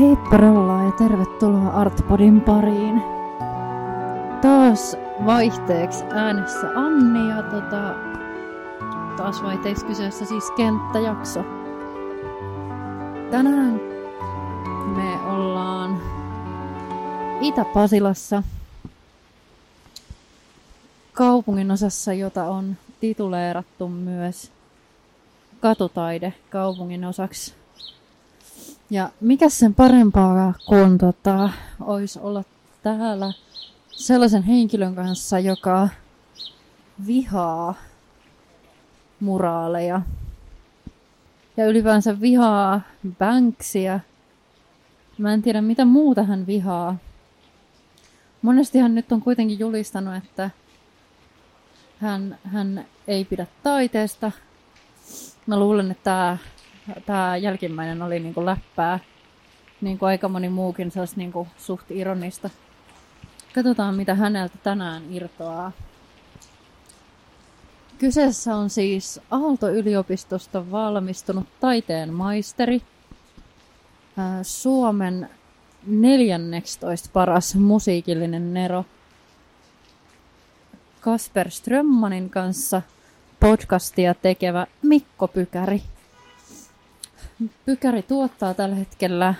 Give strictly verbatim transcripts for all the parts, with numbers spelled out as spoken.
Heipparella ja tervetuloa Artpodin pariin. Taas vaihteeksi äänessä Anni ja tota, taas vaihteeksi kyseessä siis kenttäjakso. Tänään me ollaan Itä-Pasilassa, kaupunginosassa, jota on tituleerattu myös katutaide kaupunginosaksi. Ja mikä sen parempaa kuin tota, olisi olla täällä sellaisen henkilön kanssa, joka vihaa muraaleja. Ja ylipäänsä vihaa Banksyä. Mä en tiedä mitä muuta hän vihaa. Monesti hän nyt on kuitenkin julistanut, että hän, hän ei pidä taiteesta. Mä luulen, että tää Tämä jälkimmäinen oli niinku läppää, niin kuin aika moni muukin, se olisi niinku suht ironista. Katsotaan, mitä häneltä tänään irtoaa. Kyseessä on siis Aalto-yliopistosta valmistunut taiteen maisteri, Suomen neljänneksitoista paras musiikillinen nero, Kasper Strömmanin kanssa podcastia tekevä Mikko Pykäri. Pykäri tuottaa tällä hetkellä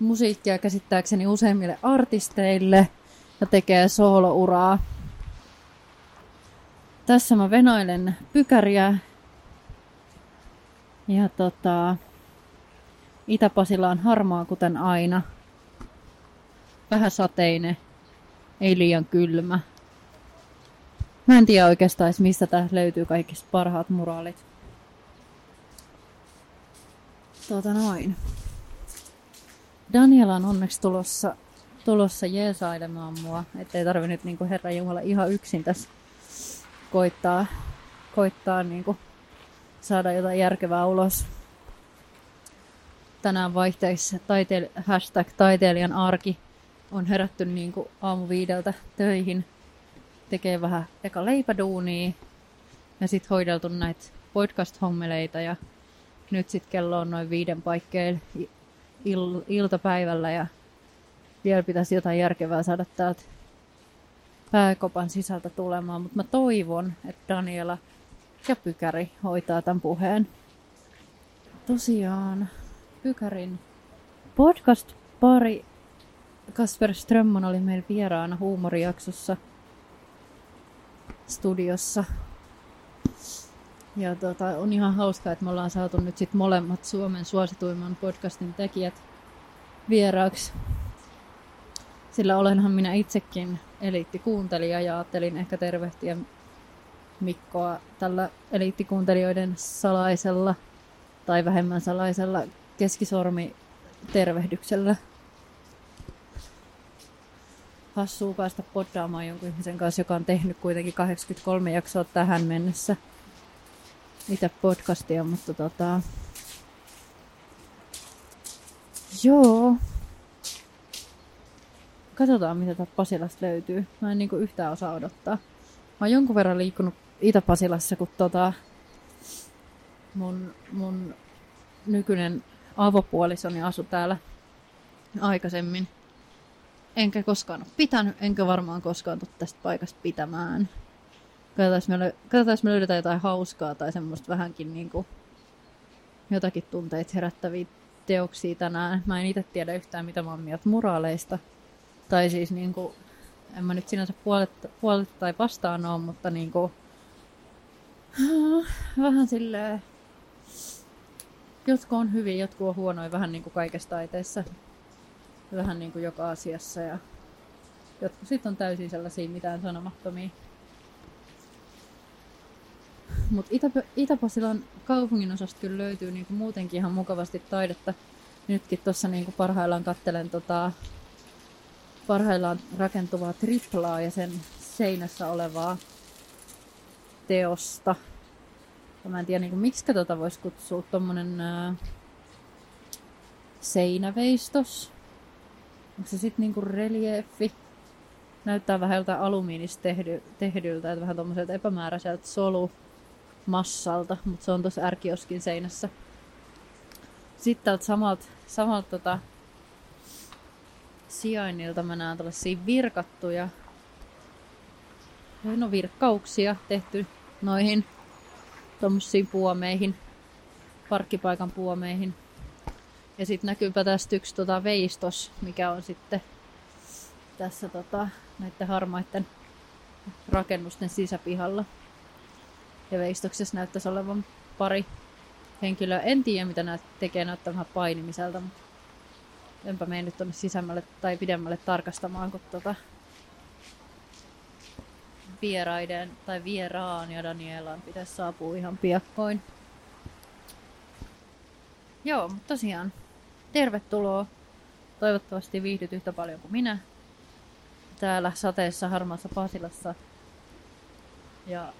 musiikkia käsittääkseni useimmille artisteille ja tekee soolouraa. Tässä mä venailen Pykäriä. Ja tota, Itä-Pasila on harmaa kuten aina. Vähän sateinen, ei liian kylmä. Mä en tiedä oikeastaan mistä täältä löytyy kaikista parhaat muraalit. Tuota noin. Daniela on onneksi tulossa, tulossa jeesailemaan mua, ettei tarvi nyt niinku Herran Jumala ihan yksin tässä koittaa, koittaa niinku saada jotain järkevää ulos. Tänään vaihteeksi taiteil- hashtag taiteilijan arki on herätty niinku aamuviideltä töihin. Tekee vähän eka leipäduunia ja sit hoideltu näitä podcast-hommeleita ja nyt sitten kello on noin viiden paikkeilla il- iltapäivällä ja vielä pitäisi jotain järkevää saada täältä pääkopan sisältä tulemaan. Mutta mä toivon, että Daniela ja Pykäri hoitaa tämän puheen. Tosiaan Pykärin podcast-pari Kasper Strömman oli meillä vieraana huumorijaksossa studiossa. Ja tota, on ihan hauskaa, että me ollaan saatu nyt sit molemmat Suomen suosituimman podcastin tekijät vieraaksi. Sillä olenhan minä itsekin eliittikuuntelija ja ajattelin ehkä tervehtiä Mikkoa tällä eliittikuuntelijoiden salaisella tai vähemmän salaisella keskisormitervehdyksellä. Hassuu päästä poddaamaan jonkun ihmisen kanssa, joka on tehnyt kuitenkin kahdeksankymmentäkolme jaksoa tähän mennessä. Itse podcastia, mutta tota... Joo. Katsotaan, mitä täältä Pasilasta löytyy. Mä en niinku yhtään osaa odottaa. Mä oon jonkun verran liikkunut Itä-Pasilassa, kun tota... Mun, mun nykyinen avopuolisoni asui täällä aikaisemmin. Enkä koskaan ole pitänyt, enkä varmaan koskaan tule tästä paikasta pitämään. Katsotaan, jos me löydetään jotain hauskaa tai semmoista vähänkin niin kuin jotakin tunteita herättäviä teoksia tänään. Mä en itse tiedä yhtään, mitä mä oon mieltä muraaleista. Tai siis niin kuin, en mä nyt sinänsä puolet, puolet tai vastaan ole, mutta niin kuin, vähän silleen, jotkut on hyviä, jotkut on huonoja, vähän niin kuin kaikessa taiteessa, vähän niin kuin joka asiassa. Ja jotkut sit on täysin sellaisia mitään sanomattomia. Mutta Itä- Itä-Pasilan kaupunginosasta kyllä löytyy niinku muutenkin ihan mukavasti taidetta. Nytkin tuossa niinku parhaillaan katselen tota, parhaillaan rakentuvaa triplaa ja sen seinässä olevaa teosta. Ja mä en tiedä niinku, miksi tota voisi kutsua tommonen ää, seinäveistos. Onko se sitten niinku reliefi? Näyttää vähän joltain alumiinista tehdy- tehdyltä, että vähän tommoselta epämääräiseltä solu. Massalta, mutta se on tuossa R-kioskin seinässä. Sitten tältä samalta, samalta tota, sijainnilta mä näen tällaisia virkattuja no, virkkauksia tehty noihin tuommoisiin puomeihin, parkkipaikan puomeihin. Ja sitten näkyypä tästä yksi tota, veistos, mikä on sitten tässä tota, näiden harmaiden rakennusten sisäpihalla. Ja veistoksessa näyttäisi olevan pari henkilöä. En tiedä, mitä nämä tekee, näyttää vähän painimiselta, mutta enpä mene nyt tuonne sisämmälle tai pidemmälle tarkastamaan, kun tota vieraiden tai vieraan ja Danielan pitäisi saapua ihan piakkoin. Joo, mutta tosiaan tervetuloa. Toivottavasti viihdyt yhtä paljon kuin minä täällä sateessa harmaassa Pasilassa. Ja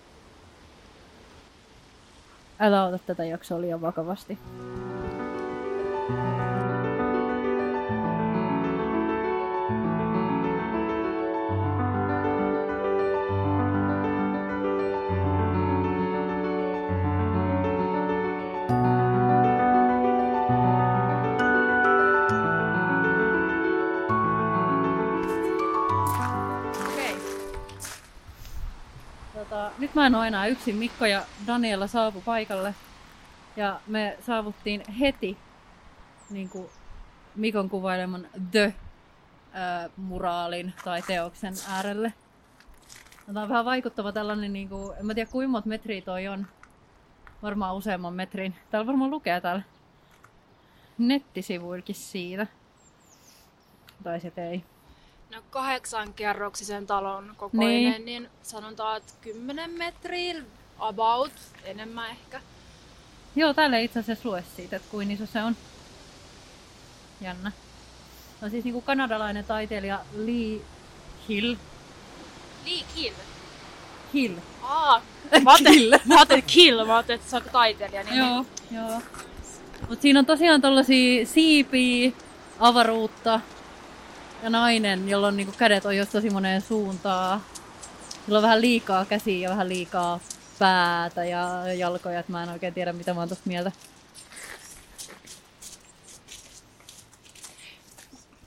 älä ota tätä jaksoa liian vakavasti. Nyt mä en ole enää yksin. Mikko ja Daniela saapu paikalle. Ja me saavuttiin heti niin kuin Mikon kuvaileman The-muraalin tai teoksen äärelle. Tämä on vähän vaikuttava tällainen, niin kuin, en mä tiedä kuinka monta metriä toi on. Varmaan useamman metrin. Täällä varmaan lukee täällä nettisivuillakin siitä. Tai se ei. No kahdeksan kerroksisen talon kokoinen, niin, niin sanotaan, että kymmenen metriä, about, enemmän ehkä. Joo, täällä ei itse asiassa lue siitä, että kuin iso se on. Jännä. No siis niinku kanadalainen taiteilija Lee Hill. Lee Hill? Hill. Aa, mä ajattelin Kill, mä ajattelin, että se on taiteilija. Niin joo, niin. joo. Mut siinä on tosiaan tollasia siipiä, avaruutta. Ja nainen, jolloin niinku kädet on jo tosi moneen suuntaan. Sillä on vähän liikaa käsiä ja vähän liikaa päätä ja jalkoja, että mä en oikein tiedä mitä mä oon tosta mieltä.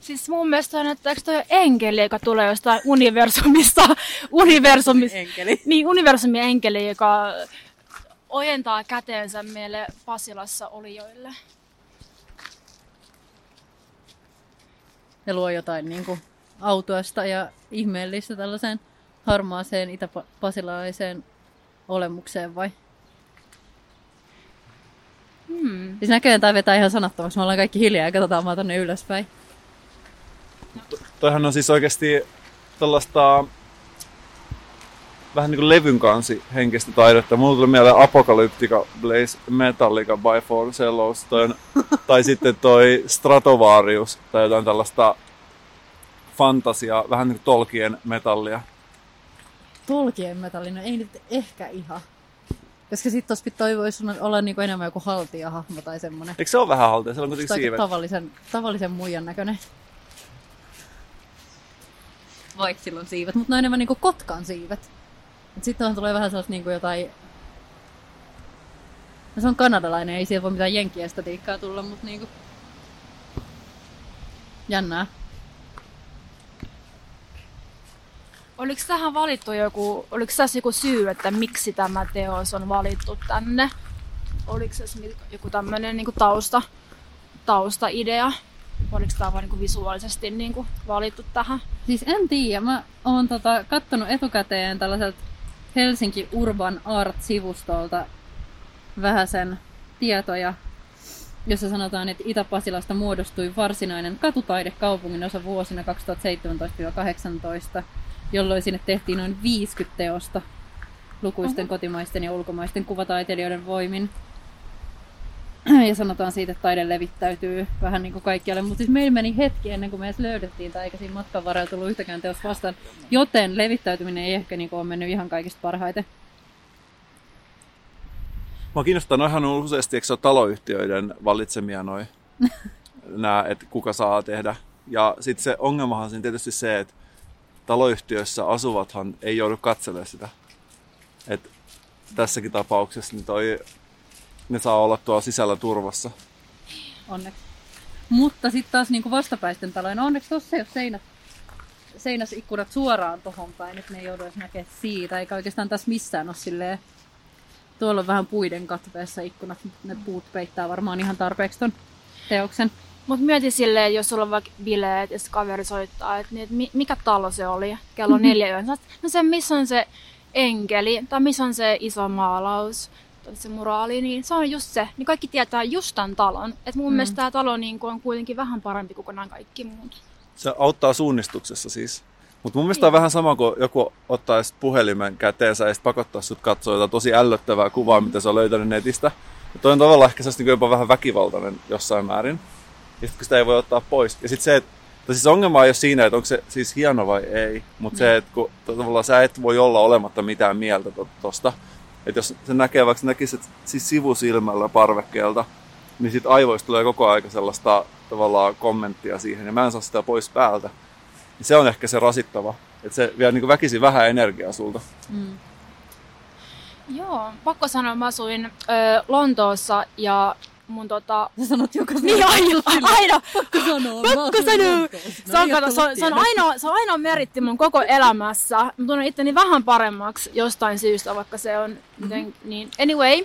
Siis mun mielestä on, että eikö toi ole enkeli, joka tulee jostain universumista? Universumis... Enkeli. Niin, universumin enkeli, joka ojentaa käteensä meille Pasilassa olijoille. Ja luo jotain niin kuin autuasta ja ihmeellistä tällaiseen harmaaseen itäpasilaiseen olemukseen, vai? Hmm. Siis näköjään tämä vetää ihan sanattomaksi. Me ollaan kaikki hiljaa ja katsotaan vaan tonne ylöspäin. To- toihan on siis oikeasti tällaista vähän niin kuin levyn kansi henkistä taidetta. Mulla tuli mieleen Apocalyptica, Blaze, Metallica, By Four Cellos, toi on, tai sitten toi Stratovarius, tai jotain tällaista fantasiaa, vähän niin kuin Tolkien metallia. Tolkien metalli, no ei nyt ehkä ihan. Koska sit tossa toivoisi olla niin kuin enemmän joku haltijahahmo tai semmonen. Eikö se ole vähän haltia? Se on kuitenkin siivet. Tavallisen, tavallisen muijan näköinen. Vaikka sillä on siivet, mutta ne on enemmän niin kuin kotkan siivet. Sitten tulee vähän sellaista niin kuin jotain... No se on kanadalainen, ei siellä voi mitään jenkiestetiikkaa tulla, mutta niinku... Jännää. Oliko tähän valittu joku... Oliko tässä joku syy, että miksi tämä teos on valittu tänne? Oliko se joku tämmöinen niin kuin tausta, taustaidea? Oliko tämä vaan niinku visuaalisesti niinku valittu tähän? Siis en tiedä. Mä oon tota, kattonut etukäteen tällaiselta Helsinki Urban Art-sivustolta vähäsen tietoja, jossa sanotaan, että Itä-Pasilasta muodostui varsinainen katutaidekaupunginosa vuosina kaksituhattaseitsemäntoista–kahdeksantoista, jolloin sinne tehtiin noin viisikymmentä teosta lukuisten Oho. kotimaisten ja ulkomaisten kuvataiteilijoiden voimin. Ja sanotaan siitä, että taide levittäytyy vähän niin kuin kaikkialle. Mutta siis meillä meni hetki ennen kuin me edes löydettiin, tai eikä siinä matkan varrella tullut yhtäkään teosta vastaan. Joten levittäytyminen ei ehkä niin kuin ole mennyt ihan kaikista parhaiten. Mua kiinnostaa, noihan on useasti, eikö se ole taloyhtiöiden valitsemia noi, nää, että kuka saa tehdä. Ja sitten se ongelmahan on tietysti se, että taloyhtiössä asuvathan ei joudu katselemaan sitä. Et tässäkin tapauksessa niin toi... Ne saa olla tuolla sisällä turvassa. onneksi. Mutta sitten taas niin kuin vastapäisten talojen, onneksi tuossa ei ole seinät, seinäsikkunat suoraan tohon päin, että ne ei joudu edes näkemään siitä, eikä oikeastaan taas missään ole silleen. Tuolla on vähän puiden katveessa ikkunat, ne puut peittää varmaan ihan tarpeeksi ton teoksen. Mut mieti silleen, jos sulla on vaikka bileet ja kaveri soittaa, että et mikä talo se oli kello neljä yönsä. No se, missä on se enkeli tai missä on se iso maalaus tai se muraali, niin se on just se. Niin kaikki tietää just tämän talon. Et mun mm. mielestä tämä talo niin on kuitenkin vähän parempi kuin nämä kaikki muut. Se auttaa suunnistuksessa siis. Mutta mun mielestä on vähän sama kuin joku ottaisi puhelimen käteensä ja sitten pakottaa sut katsoa jotain tosi ällöttävää kuvaa, mitä sä on löytänyt netistä. Ja toi on tavallaan ehkä sellaista jopa vähän väkivaltainen jossain määrin. Ja sitten kun sitä ei voi ottaa pois. Ja sitten se, että siis ongelma ei ole siinä, että onko se siis hieno vai ei. Mutta se, että kun tavallaan sä et voi olla olematta mitään mieltä to- tosta. Että jos se näkee, vaikka sä näkisit siis sivusilmällä parvekkeelta, niin sit aivoista tulee koko ajan sellaista tavallaan kommenttia siihen. Ja mä en saa sitä pois päältä. Se on ehkä se rasittava, että se vielä niin väkisin vähän energiaa sulta. Mm. Joo, pakko sanoa, mä asuin ö, Lontoossa ja mun tota... Sä sanot joka sanoo. Niin aina, aina. Pakko sanoa, pakko sanoa. Se on, kato, se, on, se, on ainoa, se on ainoa meritti mun koko elämässä. Mä tunnen itteni vähän paremmaksi jostain syystä, vaikka se on... Mm-hmm. Niin. Anyway,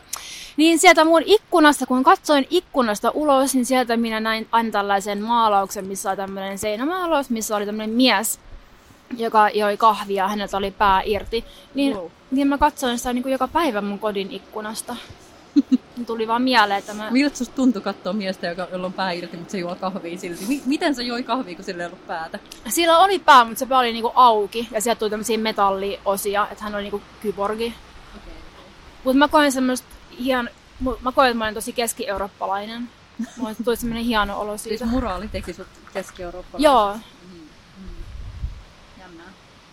niin sieltä mun ikkunasta, kun katsoin ikkunasta ulos, niin sieltä minä näin aina tällaisen maalauksen, missä oli tämmöinen seinämaalaus, missä oli tämmöinen mies, joka joi kahvia, häneltä oli pää irti. Niin, wow. Niin mä katsoin sitä niin kuin joka päivä mun kodin ikkunasta. Tuli vaan mieleen, että mä... Miltä susta tuntui katsoa miestä, jolla on pää irti, mutta se juo kahvia silti? Miten se joi kahvia, kun sillä ei ollut päätä? Sillä oli pää, mutta se pää oli niinku auki ja sieltä tuli tämmöisiä metalliosia, että hän oli niinku kyborgi. Okay. Mutta mä koin semmoista ihan... Mä koin, että mä olin tosi keski-eurooppalainen. Mulla tuli semmoinen hieno olo siitä. Siis muraali teki sut keski-eurooppalainen? Joo. Mm-hmm. Mm-hmm. Jännää.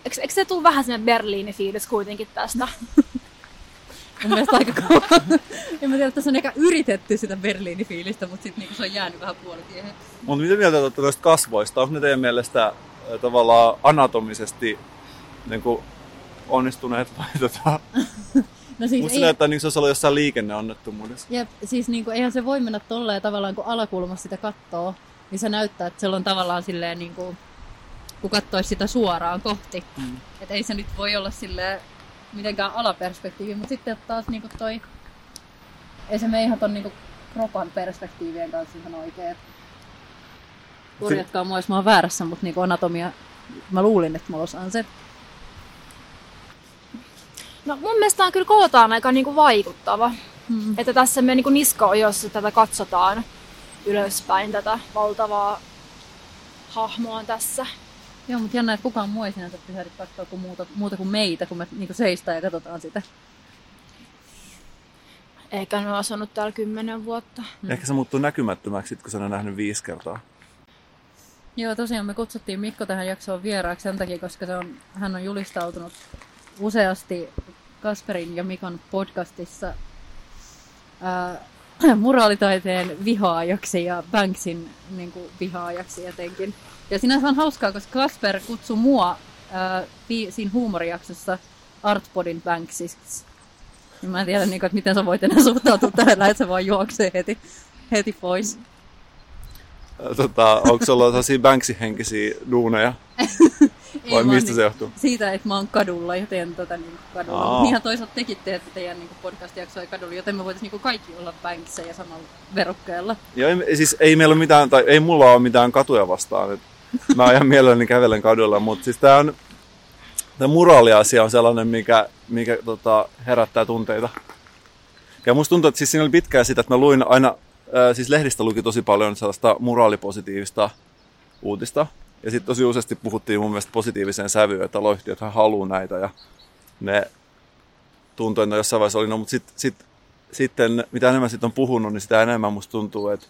Eikö, eikö se tule vähän semmoinen Berliini-fiilis kuitenkin tästä? Mun mielestä aika kauan. En mä tiedä, että tässä on eikä yritetty sitä Berliini-fiilistä, mutta sit niinku se on jäänyt vähän puolitiehen. Mutta mitä mieltä olette noista kasvoista? Onko ne teidän mielestä tavallaan anatomisesti niinku onnistuneet vai tota? No siis musta ei... näyttää, niin se olisi ollut jossain liikenneonnettomuudessa. Jep, siis niinku, eihän se voi mennä tolleen tavallaan, kun alakulmassa sitä kattoo, niin se näyttää, että se on tavallaan silleen niinku, kun kattoisi sitä suoraan kohti. Mm. Että ei se nyt voi olla silleen mitenkään alaperspektiivi, mutta sitten taas niinku toi, ei se mene ihan ton niinku kropan perspektiivien kanssa ihan oikein. Korjatkaa mua, jos mä oon väärässä, mutta niinku anatomia, mä luulin, että mulla osaan se. No mun mielestä on kyllä kootaan aika niinku vaikuttava, hmm. että tässä me niinku niska on, jos tätä katsotaan ylöspäin, tätä valtavaa hahmoa tässä. Joo, mutta jännä, että kukaan muu ei sinänsä pyhärit katsoa kuin muuta, muuta kuin meitä, kun me niin kuin seistään ja katsotaan sitä. Eikä ne ole asunut täällä kymmenen vuotta. Ehkä se muuttuu näkymättömäksi, kun sä on nähnyt viisi kertaa. Joo, tosiaan me kutsuttiin Mikko tähän jaksoon vieraaksi sen takia, koska se on, hän on julistautunut useasti Kasperin ja Mikon podcastissa ää, muraalitaiteen vihaajaksi ja Banksyn niin kuin vihaajaksi jotenkin. Ja sinänsä on hauskaa, koska Kasper kutsui mua ää, vi- siinä huumorijaksossa Artpodin Banksiksi. Ja mä en tiedä, niin kuin, että miten sä voit enää suhtautua tällä, että sä vaan juoksee heti, heti pois. Tota, onko se ollut sellaisia Banksy-henkisiä duuneja? Vai mistä se johtuu? Siitä, että mä oon kadulla ja teen tätä niin kadulla. Niinhän toisaalta tekin teette teidän niin podcast-jaksoja kadulla, joten me voitaisiin niin kaikki olla Banksejä samalla verukkeella. Joo, ei, siis ei, meillä mitään, tai ei mulla ole mitään katuja vastaan. Et mä ihan mielelläni kävelen kadulla, mutta siis tämä muraaliasia on sellainen, mikä, mikä tota, herättää tunteita. Ja musta tuntuu, että siis siinä oli pitkään sitä, että mä luin aina, äh, siis lehdistä luki tosi paljon sellaista muraalipositiivista uutista. Ja sitten tosi useasti puhuttiin mun mielestä positiiviseen sävyyn, että taloyhtiöthän haluaa näitä ja ne tuntuu, että jossain vaiheessa oli. No, mutta sit, sit, sitten mitä enemmän siitä on puhunut, niin sitä enemmän musta tuntuu, että,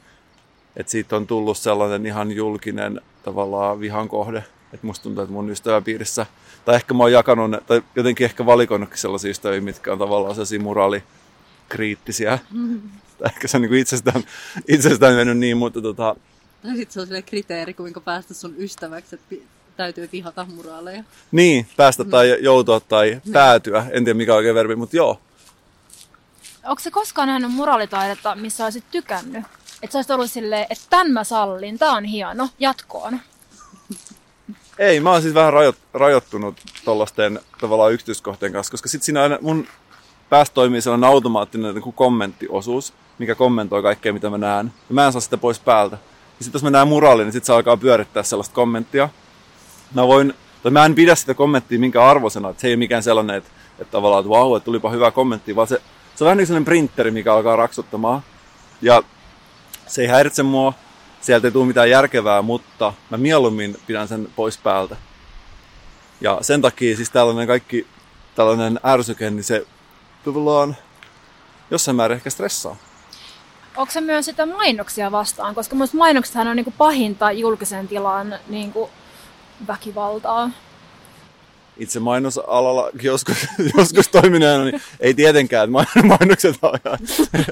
että siitä on tullut sellainen ihan julkinen tavallaan vihan kohde. Että musta tuntuu, että mun ystäväpiirissä, tai ehkä mä oon jakanut ne, tai jotenkin ehkä valikoinutkin sellaisia ystäviä, mitkä on tavallaan sellaisia moraalikriittisiä. Mm. Ehkä se on niin kuin itsestään, itsestään mennyt niin, mutta tota... No sit se on silleen kriteeri, kuinka päästä sun ystäväksi, että täytyy vihata muraaleja. Niin, päästä tai joutua tai no. päätyä. En tiedä mikä on oikein verbi, mutta joo. Onko se koskaan nähnyt muraalitaidetta, missä olisit tykännyt? Että sä olisit ollut silleen, että tämän mä sallin, tää on hieno, jatkoon. Ei, mä oon siis vähän rajo- rajoittunut tollaisten tavallaan yksityiskohtien kanssa, koska sit siinä aina mun päässä toimii sellainen automaattinen niin kuin kommenttiosuus, mikä kommentoi kaikkea, mitä mä näen. Ja mä en saa sitä pois päältä. Ja sit jos mä näen muraalin, niin sit se alkaa pyörittää sellaista kommenttia. Mä voin, tai mä en pidä sitä kommenttia minkä arvoisena, että se ei ole mikään sellainen, että, että tavallaan, että vau, että tulipa hyvää kommenttia, vaan se, se on vähän niin sellainen printeri, mikä alkaa raksuttamaan. Ja se ei häiritse mua, sieltä ei tule mitään järkevää, mutta mä mieluummin pidän sen pois päältä. Ja sen takia siis tällainen kaikki, tällainen ärsyke, niin se tavallaan jossain määrin ehkä stressaa. Onko se myös sitä mainoksia vastaan? Koska myös mainoksethan on niin kuin pahinta julkisen tilan niin kuin väkivaltaa. Itse mainosalalla joskus, joskus toimineena, niin ei tietenkään, että mainokset on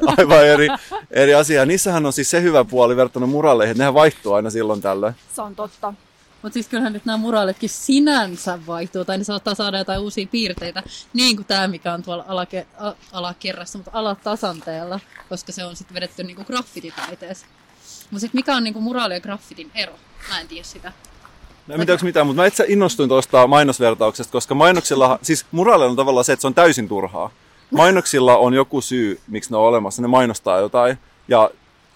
aivan eri, eri asia. Niissähän on siis se hyvä puoli verrattuna muraaleihin, että nehän vaihtuu aina silloin tällöin. Se on totta. Mutta siis kyllähän nyt nämä muraalitkin sinänsä vaihtuu, tai ne saattaa saada jotain uusia piirteitä, niin kuin tämä, mikä on tuolla alake- a- alakerrassa, mutta alatasanteella, koska se on sitten vedetty niinku graffititaiteessa. Mutta sitten mikä on niinku muraali ja graffitin ero? Mä en tiedä sitä. No, en tiedä mitään, mutta mä itse innostuin tuosta mainosvertauksesta, koska mainoksilla, siis muraalilla on tavallaan se, että se on täysin turhaa. Mainoksilla on joku syy, miksi ne on olemassa, ne mainostaa jotain. Ja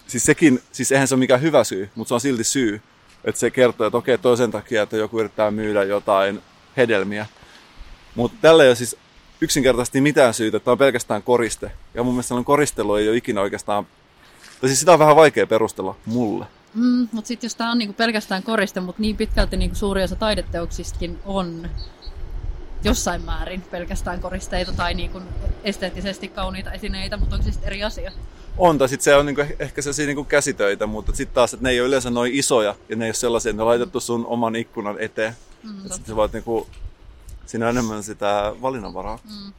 siis sekin, siis eihän se ole mikään hyvä syy, mutta se on silti syy. Että se kertoo, että okei, toi sen takia, että joku yrittää myydä jotain hedelmiä. Mutta tällä ei ole siis yksinkertaisesti mitään syytä, tämä on pelkästään koriste. Ja mun mielestä koristelu ei ole ikinä oikeastaan, tai siis sitä on vähän vaikea perustella mulle. Mm, mutta sitten jos tämä on niinku pelkästään koriste, mutta niin pitkälti niinku suuri osa taideteoksistakin on jossain määrin pelkästään koristeita tai niinku esteettisesti kauniita esineitä, mutta onko se sitten eri asia? On, tai sitten se on niinku ehkä sellaisia niinku käsitöitä, mutta sitten taas, että ne ei ole yleensä noin isoja ja ne ei ole sellaisia, että ne on laitettu sun oman ikkunan eteen. Mm, et sitten voit niinku, siinä on enemmän sitä valinnanvaraa. Mm.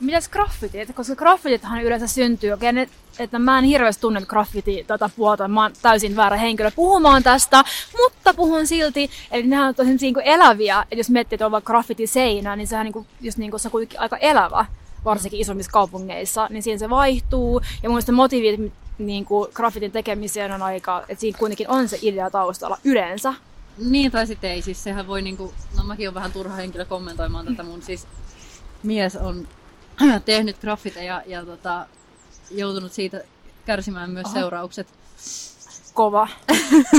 Mitäs graffitit? Koska graffitithan yleensä syntyy, okei, ne, että mä en hirveästi tunne graffiti tätä puolta, mä oon täysin väärä henkilö puhumaan tästä, mutta puhun silti, eli nehän on tosi niin kuin eläviä, että jos miettii, että on vaikka graffitiseinä, niin sehän on niin niin se kuitenkin aika elävä, varsinkin isommissa kaupungeissa, niin siinä se vaihtuu, ja mun mielestä motiivit niin kuin graffitin tekemiseen on aika, että siinä kuitenkin on se idea taustalla yleensä. Niin, tai sitten ei, siis sehän voi, niin kuin, no mäkin on vähän turha henkilö kommentoimaan tätä, mun siis mies on tehnyt graffiteja ja, ja tota, joutunut siitä kärsimään myös Aha. seuraukset. Kova.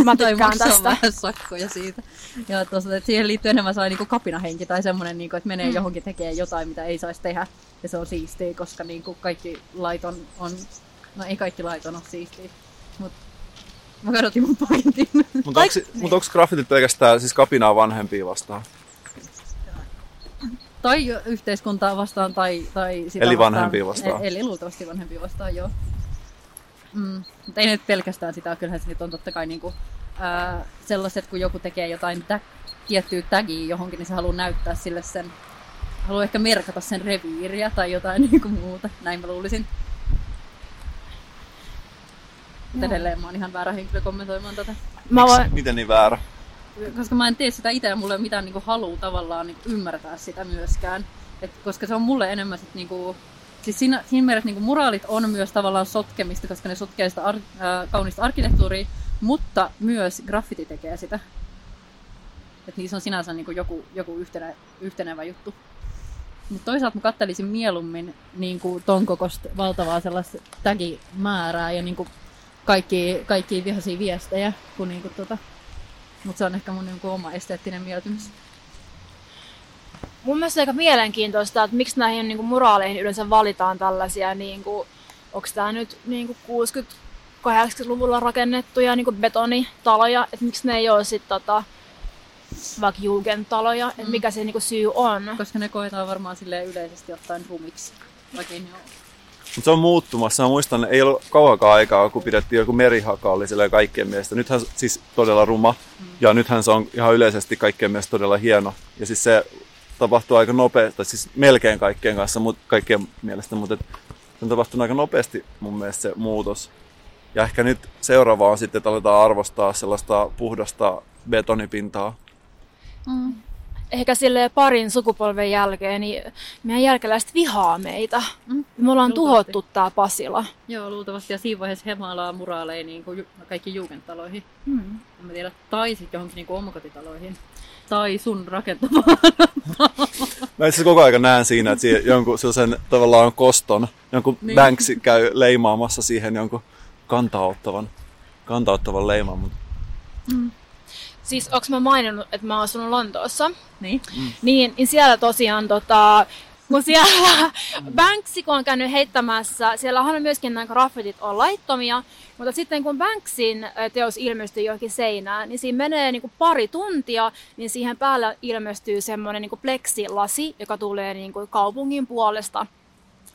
Mä tykkään tästä. Sakkoja siitä. Ja tosta, siihen liittyy enemmän sai niinku kapinahenki tai semmoinen, niinku, että menee mm. johonkin tekee jotain, mitä ei saisi tehdä. Ja se on siistiä, koska niinku kaikki laiton on... No ei kaikki laiton ole siistiä. Mut mä kadotin mun pointin. Mutta onko niin. mut graffitit pelkästään siis kapinaa vanhempia vastaan? Tai yhteiskuntaa vastaan, tai, tai sitä eli vanhempia vastaan. vastaan. Eli, eli luultavasti vanhempia vastaan, joo. Mm. Mutta ei nyt pelkästään sitä, kyllähän se nyt on totta kai niinku, ää, sellaiset, kun joku tekee jotain tag, tiettyä tagia johonkin, niin se haluaa näyttää sille sen, haluaa ehkä merkata sen reviiriä tai jotain niinku muuta, näin mä luulisin. Mutta edelleen mä oon ihan väärä henkilö kommentoimaan tätä. Voin... Miten niin väärä? Koska mä en tee sitä itse ja mulla ei ole mitään niinku halua tavallaan niinku ymmärtää sitä myöskään. Et koska se on mulle enemmän sit niinku... Siis siinä, siinä mielessä niinku muraalit on myös tavallaan sotkemista, koska ne sotkee sitä ar- äh, kaunista arkkitehtuuria, mutta myös graffiti tekee sitä. Et niissä on sinänsä niinku joku, joku yhtenä, yhtenevä juttu. Mutta toisaalta mä katselisin mieluummin niinku ton kokosta valtavaa sellaista tagimäärää ja niinku kaikkia, kaikkia vihaisia viestejä, kun niinku tota... Mutta se on ehkä mun niinku oma esteettinen mieltymys. Mun mielestä aika mielenkiintoista, että miksi näihin niinku muraaleihin yleensä valitaan tällaisia, niinku, onko tämä nyt niinku kuusikymmentä-kahdeksankymmentäluvulla rakennettuja niinku betonitaloja, että miksi ne ei ole sitten tota, vaikka jugendtaloja, että mm. mikä se niinku syy on. Koska ne koetaan varmaan yleisesti ottaen rumiksi, vaikka ei ne ole. Mut se on muuttumassa. Mä muistan, ei ollut kauankaan aikaa, kun pidettiin joku merihakaali silleen kaikkien mielestä. Nythän siis todella ruma, mm. ja nythän se on ihan yleisesti kaikkien mielestä todella hieno. Ja siis se tapahtuu aika nopeasti, siis melkein kaikkien kanssa, mut, kaikkien mielestä, mutta se on tapahtunut aika nopeasti mun mielestä se muutos. Ja ehkä nyt seuraava on sitten, että aletaan arvostaa sellaista puhdasta betonipintaa. Mm. ehkä silleen parin sukupolven jälkeen, niin meidän jälkeläiset vihaa meitä. Mm. Me ollaan luultavasti tuhottu tää Pasila. Joo, luultavasti. Ja siinä vaiheessa hemalaa muraalee niin kuin kaikki juukenttaloihin. Mm. En mä tiedä, tai sitten johonkin niin kuin omakotitaloihin. Tai sun rakentamaan. Mä itse koko ajan näen siinä, että siihen jonkun sellaisen tavallaan koston, jonkun niin. Banksy käy leimaamassa siihen jonkun kantauttavan, kantauttavan leiman. Mm. Siis onks mä maininnut, että mä oon asunut Lontoossa? Niin. Mm. Niin, niin siellä tosiaan tota, kun siellä Banksy kun on käynyt heittämässä, siellähän on myöskin nämä graffitit on laittomia, mutta sitten kun Banksyn teos ilmestyy johonkin seinään, niin siinä menee niin kuin pari tuntia, niin siihen päällä ilmestyy semmoinen niin kuin pleksilasi, joka tulee niin kuin kaupungin puolesta Oho.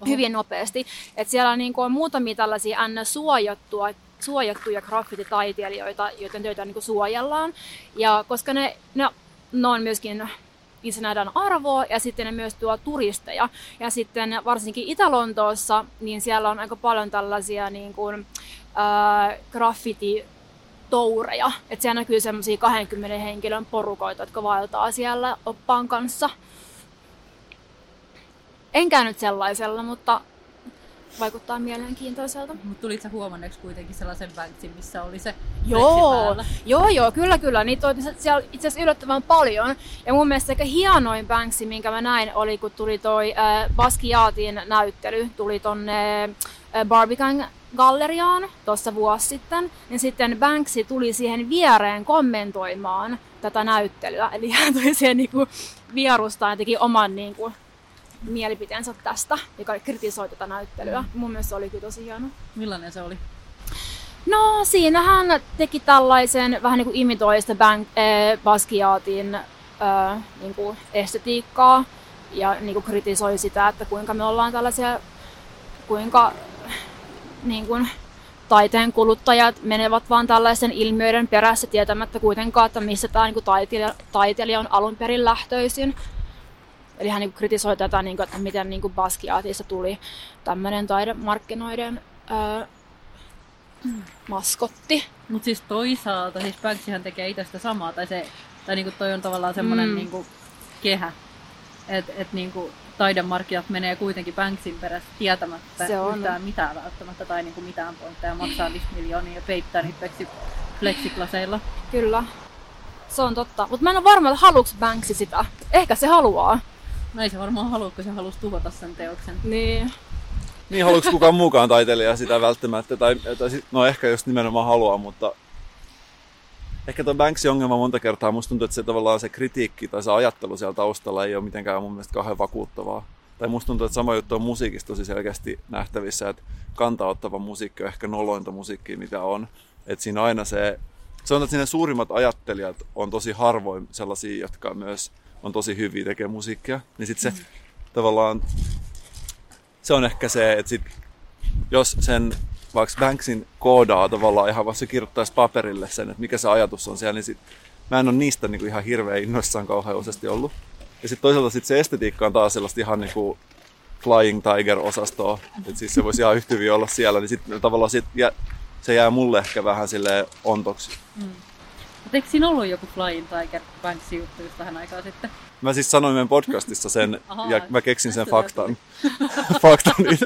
hyvin nopeasti. Et siellä on, niin kuin, on muutamia tällaisia N-suojattua, suojattuja graffititaiteilijoita, joiden töitä niin kuin suojellaan. Ja koska ne, ne, ne on myöskin itsenäinen arvoa ja sitten ne myös tuo turisteja. Ja sitten varsinkin Itä-Lontoossa, niin siellä on aika paljon tällaisia niin kuin, ää, graffititoureja. Että siellä näkyy semmoisia kahdenkymmenen henkilön porukoita, jotka vaeltaa siellä oppaan kanssa. En käynyt sellaisella, mutta vaikuttaa mielenkiintoiselta. Mutta tulit sä huomanneeksi kuitenkin sellaisen Banksyn, missä oli se joo, joo, joo, kyllä, kyllä. Niitä on siellä itse asiassa yllättävän paljon. Ja mun mielestä ehkä hienoin Banksy, minkä mä näin, oli kun tuli toi äh, Basquiatin näyttely, tuli tonne äh, Barbican galleriaan tuossa vuosi sitten. Ja sitten Banksy tuli siihen viereen kommentoimaan tätä näyttelyä. Eli hän tuli siihen niinku vierustaan ja teki oman niinku mielipiteensä tästä, joka kritisoi tätä näyttelyä. Mm. Mun mielestä se oli kyllä tosi hieno. Millainen se oli? No, siinä hän teki tällaisen vähän niin kuin imitoi sitä äh, Basquiatin äh, niin kuin estetiikkaa ja niin kuin kritisoi sitä, että kuinka me ollaan tällaisia, kuinka niin kuin taiteen kuluttajat menevät vaan tällaisen ilmiöiden perässä tietämättä kuitenkaan, että missä tämä niin kuin taiteilija, taiteilija on alun perin lähtöisin. Eli hän kritisoi tätä, että miten Basquiatista tuli tämmöinen taidemarkkinoiden öö, maskotti. Mutta siis toisaalta, siis Banksyhän tekee itse sitä samaa, tai, se, tai niinku toi on tavallaan semmoinen mm. niinku kehä, että et niinku taidemarkkinat menee kuitenkin Banksyn perässä tietämättä yhtään mitään välttämättä, tai niinku mitään pointteja, maksaa viisi miljoonia ja peittää niitä pleksiklaseilla. Kyllä, se on totta. Mutta mä en ole varma, että haluuks Banksy sitä. Ehkä se haluaa. No ei se varmaan halua, kun se halusi tuhota sen teoksen. Niin. Niin, haluuks kukaan muukaan taiteilija sitä välttämättä? Tai, tai, no ehkä just nimenomaan haluaa, mutta ehkä tuo Banksy-ongelma monta kertaa. Musta tuntuu, että se tavallaan se kritiikki tai se ajattelu siellä taustalla ei ole mitenkään mun mielestä kauhean vakuuttavaa. Tai musta tuntuu, että sama juttu on musiikissa tosi selkeästi nähtävissä, että kantaottava musiikki on ehkä nolointa musiikkia, mitä on. Että siinä aina se, sanotaan, että siinä suurimmat ajattelijat on tosi harvoin sellaisia, jotka myös on tosi hyviä tekemään musiikkia, niin sit se mm. tavallaan, se on ehkä se, että sit, jos sen vaikka Banksyn koodaa tavallaan ihan vaikka se kirjoittaisi paperille sen, että mikä se ajatus on siellä, niin sit, mä en ole niistä niinku ihan hirveän innoissaan kauhean useasti ollut. Ja sit toisaalta sit se estetiikka on taas sellaista ihan niinku Flying Tiger-osastoa, että siis se voisi ihan yhtä hyvin olla siellä, niin sit tavallaan sit, ja, se jää mulle ehkä vähän silleen ontoksi. Mm. Mutta eikö siinä ollut joku Flying Tiger Banksy-juttu just vähän aikaa sitten? Mä siis sanoin meidän podcastissa sen, Ahaa, ja mä keksin sen faktan. faktan siis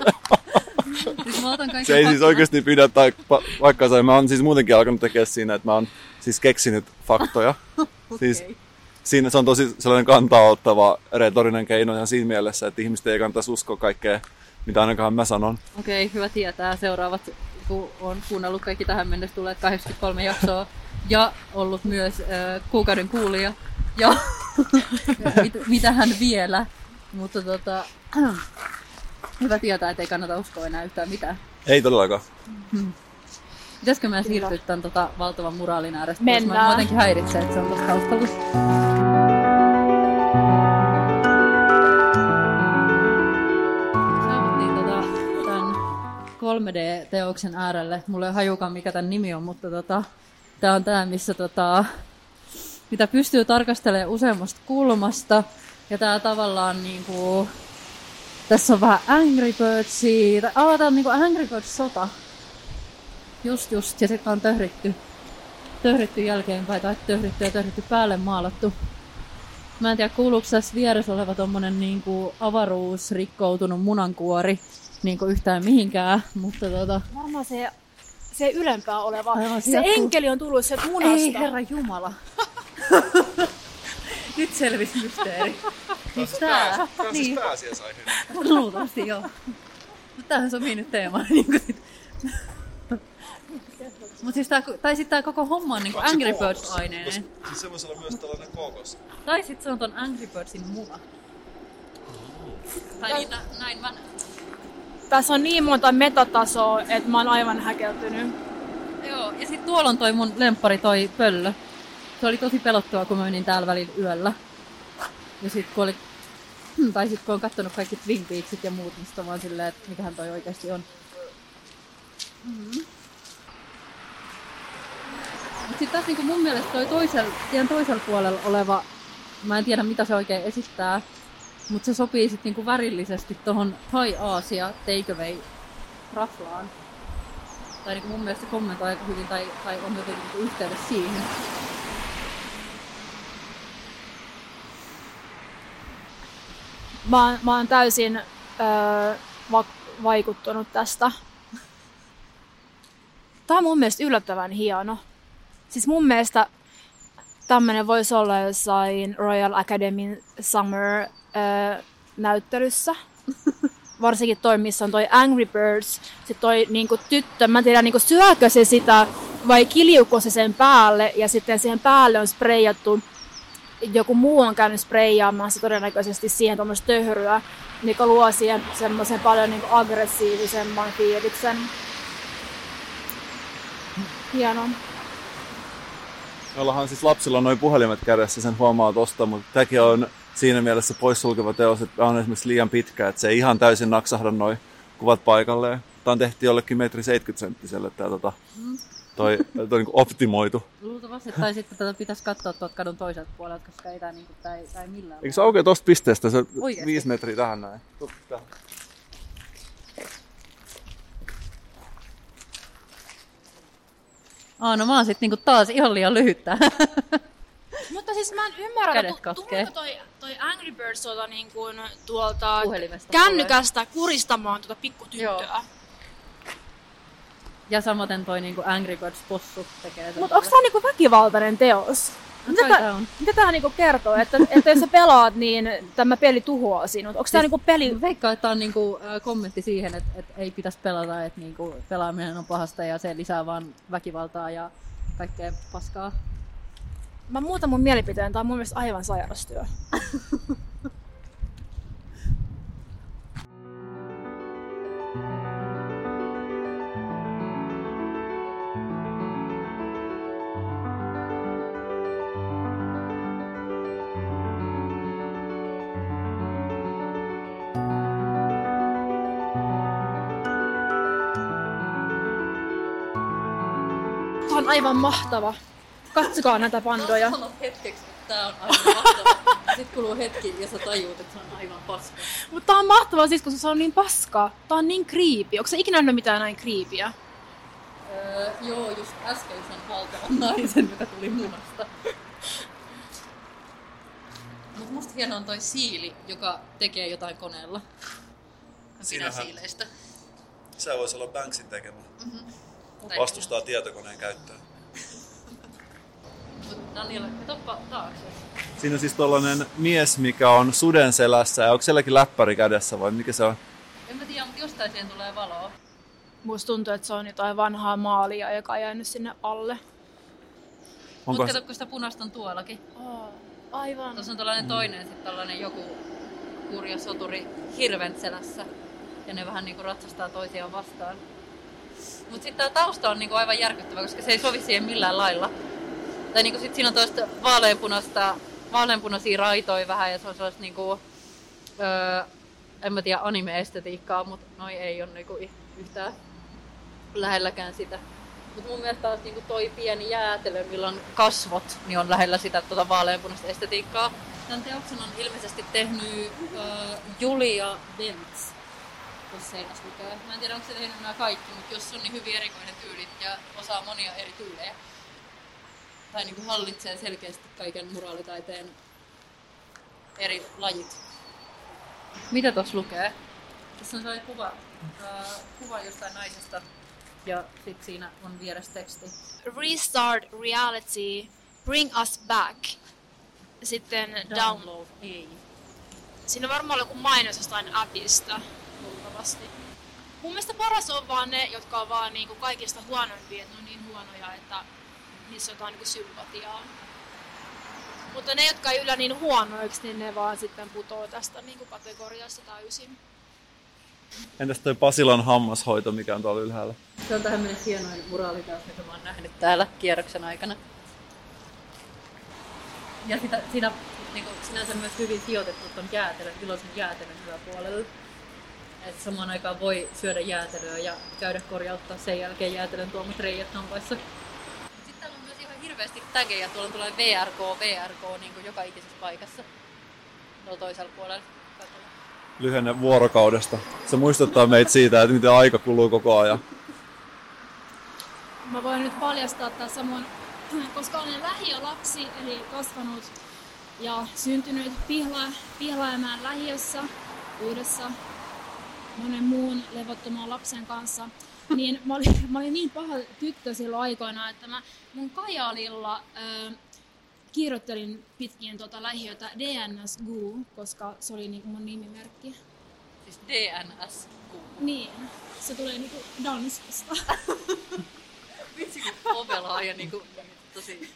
se ei siis oikeasti pidä tai paikkaansa. Mä oon siis muutenkin alkanut tekemään siinä, että mä oon siis keksinyt faktoja. Okay. Siis siinä se on tosi sellainen kantaa ottava retorinen keino ihan siinä mielessä, että ihmiset ei kannattaisi uskoa kaikkea, mitä ainakaan mä sanon. Okei, okay, hyvä tietää. Seuraavat, kun on kuunnellut kaikki tähän mennessä, tulee kahdeksankymmentäkolme jaksoa. Ja ollut myös äh, kuukauden kuulija. Ja mit, mitähän vielä. Mutta tota, hyvä tietää, ettei kannata uskoa enää yhtään mitään. Ei todellakaan. Hmm. Pitäisikö mä siirtyä tämän tota, valtavan muraalin äärestä? Mennään. Mä jotenkin häiritsen, että se on tuossa taustalla. kolme D-teoksen äärelle. Mulla ei hajukaan, mikä tämän nimi on, mutta tota, tämä on tämä, missä tota, mitä pystyy tarkastelemaan useammasta kulmasta. Ja tämä tavallaan niinku, tässä on vähän Angry Birdsia. Ah, tämä on niinku Angry Birds-sota. Just just, ja sitten on töhritty. Töhritty jälkeenpäin, tai töhritty ja töhritty päälle maalattu. Mä en tiedä, kuuluuko tässä vieressä oleva tommonen niinku avaruusrikkoutunut munankuori niinku yhtään mihinkään, mutta tota... Varmaan se, se ylempää oleva. Aivan, se enkeli on tullut sieltä munasta. Ei herra jumala. Nyt selvisi mysteeri. Siis tää. Tää on siis pääsiäisaihe. Luultavasti joo. No tämähän sopii nyt teemaan. Mut siis tää, tai sit tää koko homma on niinku Angry Birds-aineinen. Siis se voisi olla myös tällainen kookos. Tai sit se on ton Angry Birdsin muna. Tai niitä, näin mä näin. Tässä on niin monta metatasoa, että mä oon aivan häkeltynyt. Joo, ja sit tuolla on toi mun lemppari, toi pöllö. Se oli tosi pelottavaa, kun mä menin täällä välillä yöllä. Ja sit kun oli, tai sit kun on kattonut kaikki Twin Peaksit ja muut, niin sit on vaan silleen, että mikähän toi oikeesti on. Mm-hmm. Mut sit taas niinku mun mielestä toi toisel, tien toisella puolella oleva, mä en tiedä mitä se oikein esittää, mut se sopii sit niinku värillisesti tohon Thai Asia takeaway raflaan. Tai niinku mun mielestä se kommentoi aika hyvin, tai, tai on jotenkin niinku yhteydessä siihen. Mä, mä oon täysin öö, va- vaikuttunut tästä. Tää on mun mielestä yllättävän hieno. Siis mun mielestä tämmönen voisi olla jossain Royal Academyn Summer-näyttelyssä. Varsinkin toi, missä on toi Angry Birds, sit toi niinku tyttö. Mä en tiedä, niinku, syökö se sitä vai kiljuuko se sen päälle, ja sitten siihen päälle on spreijattu. Joku muu on käynyt spreijaamaan se todennäköisesti siihen tuommoista töhryä, mikä luo siihen semmoisen paljon niinku aggressiivisemman fiiliksen. Hienoa. Jollahan siis lapsilla on noin puhelimet kädessä, sen huomaa tosta, mutta tämäkin on siinä mielessä poissulkeva teos, että on esimerkiksi liian pitkä, että se ei ihan täysin naksahda noi kuvat paikalleen. Tämä on tehty jollekin metri seitsemänkymmentä senttiselle, tämä tota, toi, toi, toi niinku optimoitu. Luultavasti, tai sitten tätä pitäisi katsoa tuolta kadun toiselta puolelta, koska ei tämä niinku, tää, tää millään. Eikö se aukeaa tuosta pisteestä, se oikeasti. Viisi metriä tähän näin? Tup, tähän. Aa, no mä oon sit niinku taas ihan liian lyhyttä. Mutta siis mä en ymmärrä, tuleeko toi, toi Angry Birds tuolta, niin kuin, tuolta kännykästä tulee kuristamaan tuota pikkutyttöä. Joo. Ja samaten toi niinku Angry Birds possu tekee. Mut onks tää niinku väkivaltainen teos? Mitä tää, mitä tää niinku kertoo? Että, että jos sä pelaat, niin tämä peli tuhoaa sinut. Onks tää siis, niinku peli... Veikkaan, että tää on niinku kommentti siihen, että, että ei pitäisi pelata, että niinku pelaaminen on pahasta ja se lisää vaan väkivaltaa ja kaikkea paskaa. Mä muutan mun mielipiteen, tää on mun mielestä aivan sairastyö. On aivan mahtava. Katsokaa näitä pandoja. Mä oon sanonut hetkeksi, että tää on aivan mahtava. Sitten kuluu hetki ja sä tajuut, että se on aivan paska. Mutta tää on mahtavaa siis, koska se on niin paskaa. Tää on niin creepy. Onko sä ikinä nähnyt mitään näin creepyä? Öö, joo, just äsken sen valtavan naisen, joka tuli munasta. Mut musta hieno on toi siili, joka tekee jotain koneella. Sinä siileistä. Sä vois olla Banksyn tekemä. Mm-hmm. Vastustaa tietokoneen käyttöä. Daniela, katoppa taakse. Siinä on siis tollainen mies, mikä on suden selässä. Ja onko sielläkin läppäri kädessä vai mikä se on? En mä tiedä, mutta jostain siihen tulee valoa. Musta tuntuu, että se on jotain vanhaa maalia, joka on jäänyt sinne alle. Onko... Mut katsotko sitä punaista on tuollakin? Oh, aivan. Tuossa on tollainen toinen, sit tollainen joku kurja soturi hirven selässä. Ja ne vähän niinku ratsastaa toisiaan vastaan. Mutta sitten tämä tausta on niinku aivan järkyttävä, koska se ei sovi siihen millään lailla. Tai niinku sit siinä on toista vaaleanpunasta, vaaleanpunaisia raitoja vähän ja se on sellaista niinku, öö, en mä tiedä anime-estetiikkaa, mutta noi ei ole niinku yhtään lähelläkään sitä. Mutta mun mielestä taas niinku toi pieni jäätelö, millä on kasvot, niin on lähellä sitä tuota vaaleanpunasta estetiikkaa. Tämän teoksen on ilmeisesti tehnyt öö, Julia Vents. Mä en tiedä, onko se tehnyt nämä kaikki, mutta jos on niin hyvin erikoinen tyylit ja osaa monia eri tyylejä. Tai niin kuin hallitsee selkeästi kaiken moraalitaiteen eri lajit. Mitä tuossa lukee? Tässä on sellainen kuva, äh, kuva jostain naisesta ja sitten siinä on vieressä teksti. Restart reality, bring us back. Sitten download. download. Ei. Siinä on varmaan joku mainos jostain appista, luultavasti. Mun mielestä paras on vaan ne, jotka on vaan niinku kaikista huonoimpia, että ne on niin huonoja, että niissä on jotain niinku sympatiaa. Mutta ne, jotka ei yllä niin huonoiksi, niin ne vaan sitten putoo tästä niinku kategoriasta täysin. Entäs toi Pasilan hammashoito, mikä on tuolla ylhäällä? Se on tähän mennessä hienoin muraali taas, mitä mä oon nähnyt täällä kierroksen aikana. Ja sitä, siinä niin kuin sinänsä myös hyvin sijoitettu tuon jäätelön, iloisen jäätelön hyvä puolella. Että samaan aikaan voi syödä jäätelöä ja käydä korjauttaa sen jälkeen jäätelön tuomat reijät nampaissa. Sitten täällä on myös ihan hirveästi tägejä. Tuolla tulee V R K, V R K niin kuin joka ikisessä paikassa. No toisella puolella. Lyhenne vuorokaudesta. Se muistuttaa meitä siitä, että miten aika kuluu koko ajan. Mä voin nyt paljastaa tämän samoin, koska olen lähiölapsi, eli kasvanut ja syntynyt Pihla- Pihlajamäen lähiössä uudessa monen muun levottoman lapsen kanssa, niin mä olin, mä olin niin paha tyttö silloin aikoina, että mä mun kajalilla äh, kirjoittelin pitkin tuota lähiötä D N S G U, koska se oli niinku mun nimimerkki. Siis D N S G U? Niin, se tulee niinku Danskasta. Vitsi kun ovelaa ja niinku tosi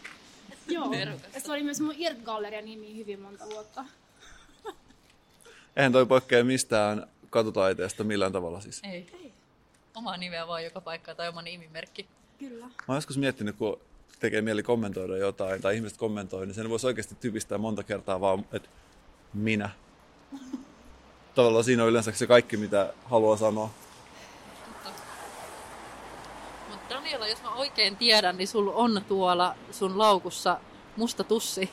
joo, nerokasta. Se oli myös mun I R T-gallerian-nimi hyvin monta vuotta. Eihän toi poikkea mistään katutaiteesta millään tavalla siis. Ei. Ei. Omaa nimeä vaan joka paikkaa tai oma nimimerkki. Kyllä. Mä oon joskus miettinyt, kun tekee mieli kommentoida jotain tai ihmiset kommentoi, niin sen voisi oikeasti typistää monta kertaa vaan, että minä. Tavallaan siinä on yleensä se kaikki, mitä haluaa sanoa. Totta. Mutta Daniela, jos mä oikein tiedän, niin sulla on tuolla sun laukussa musta tussi.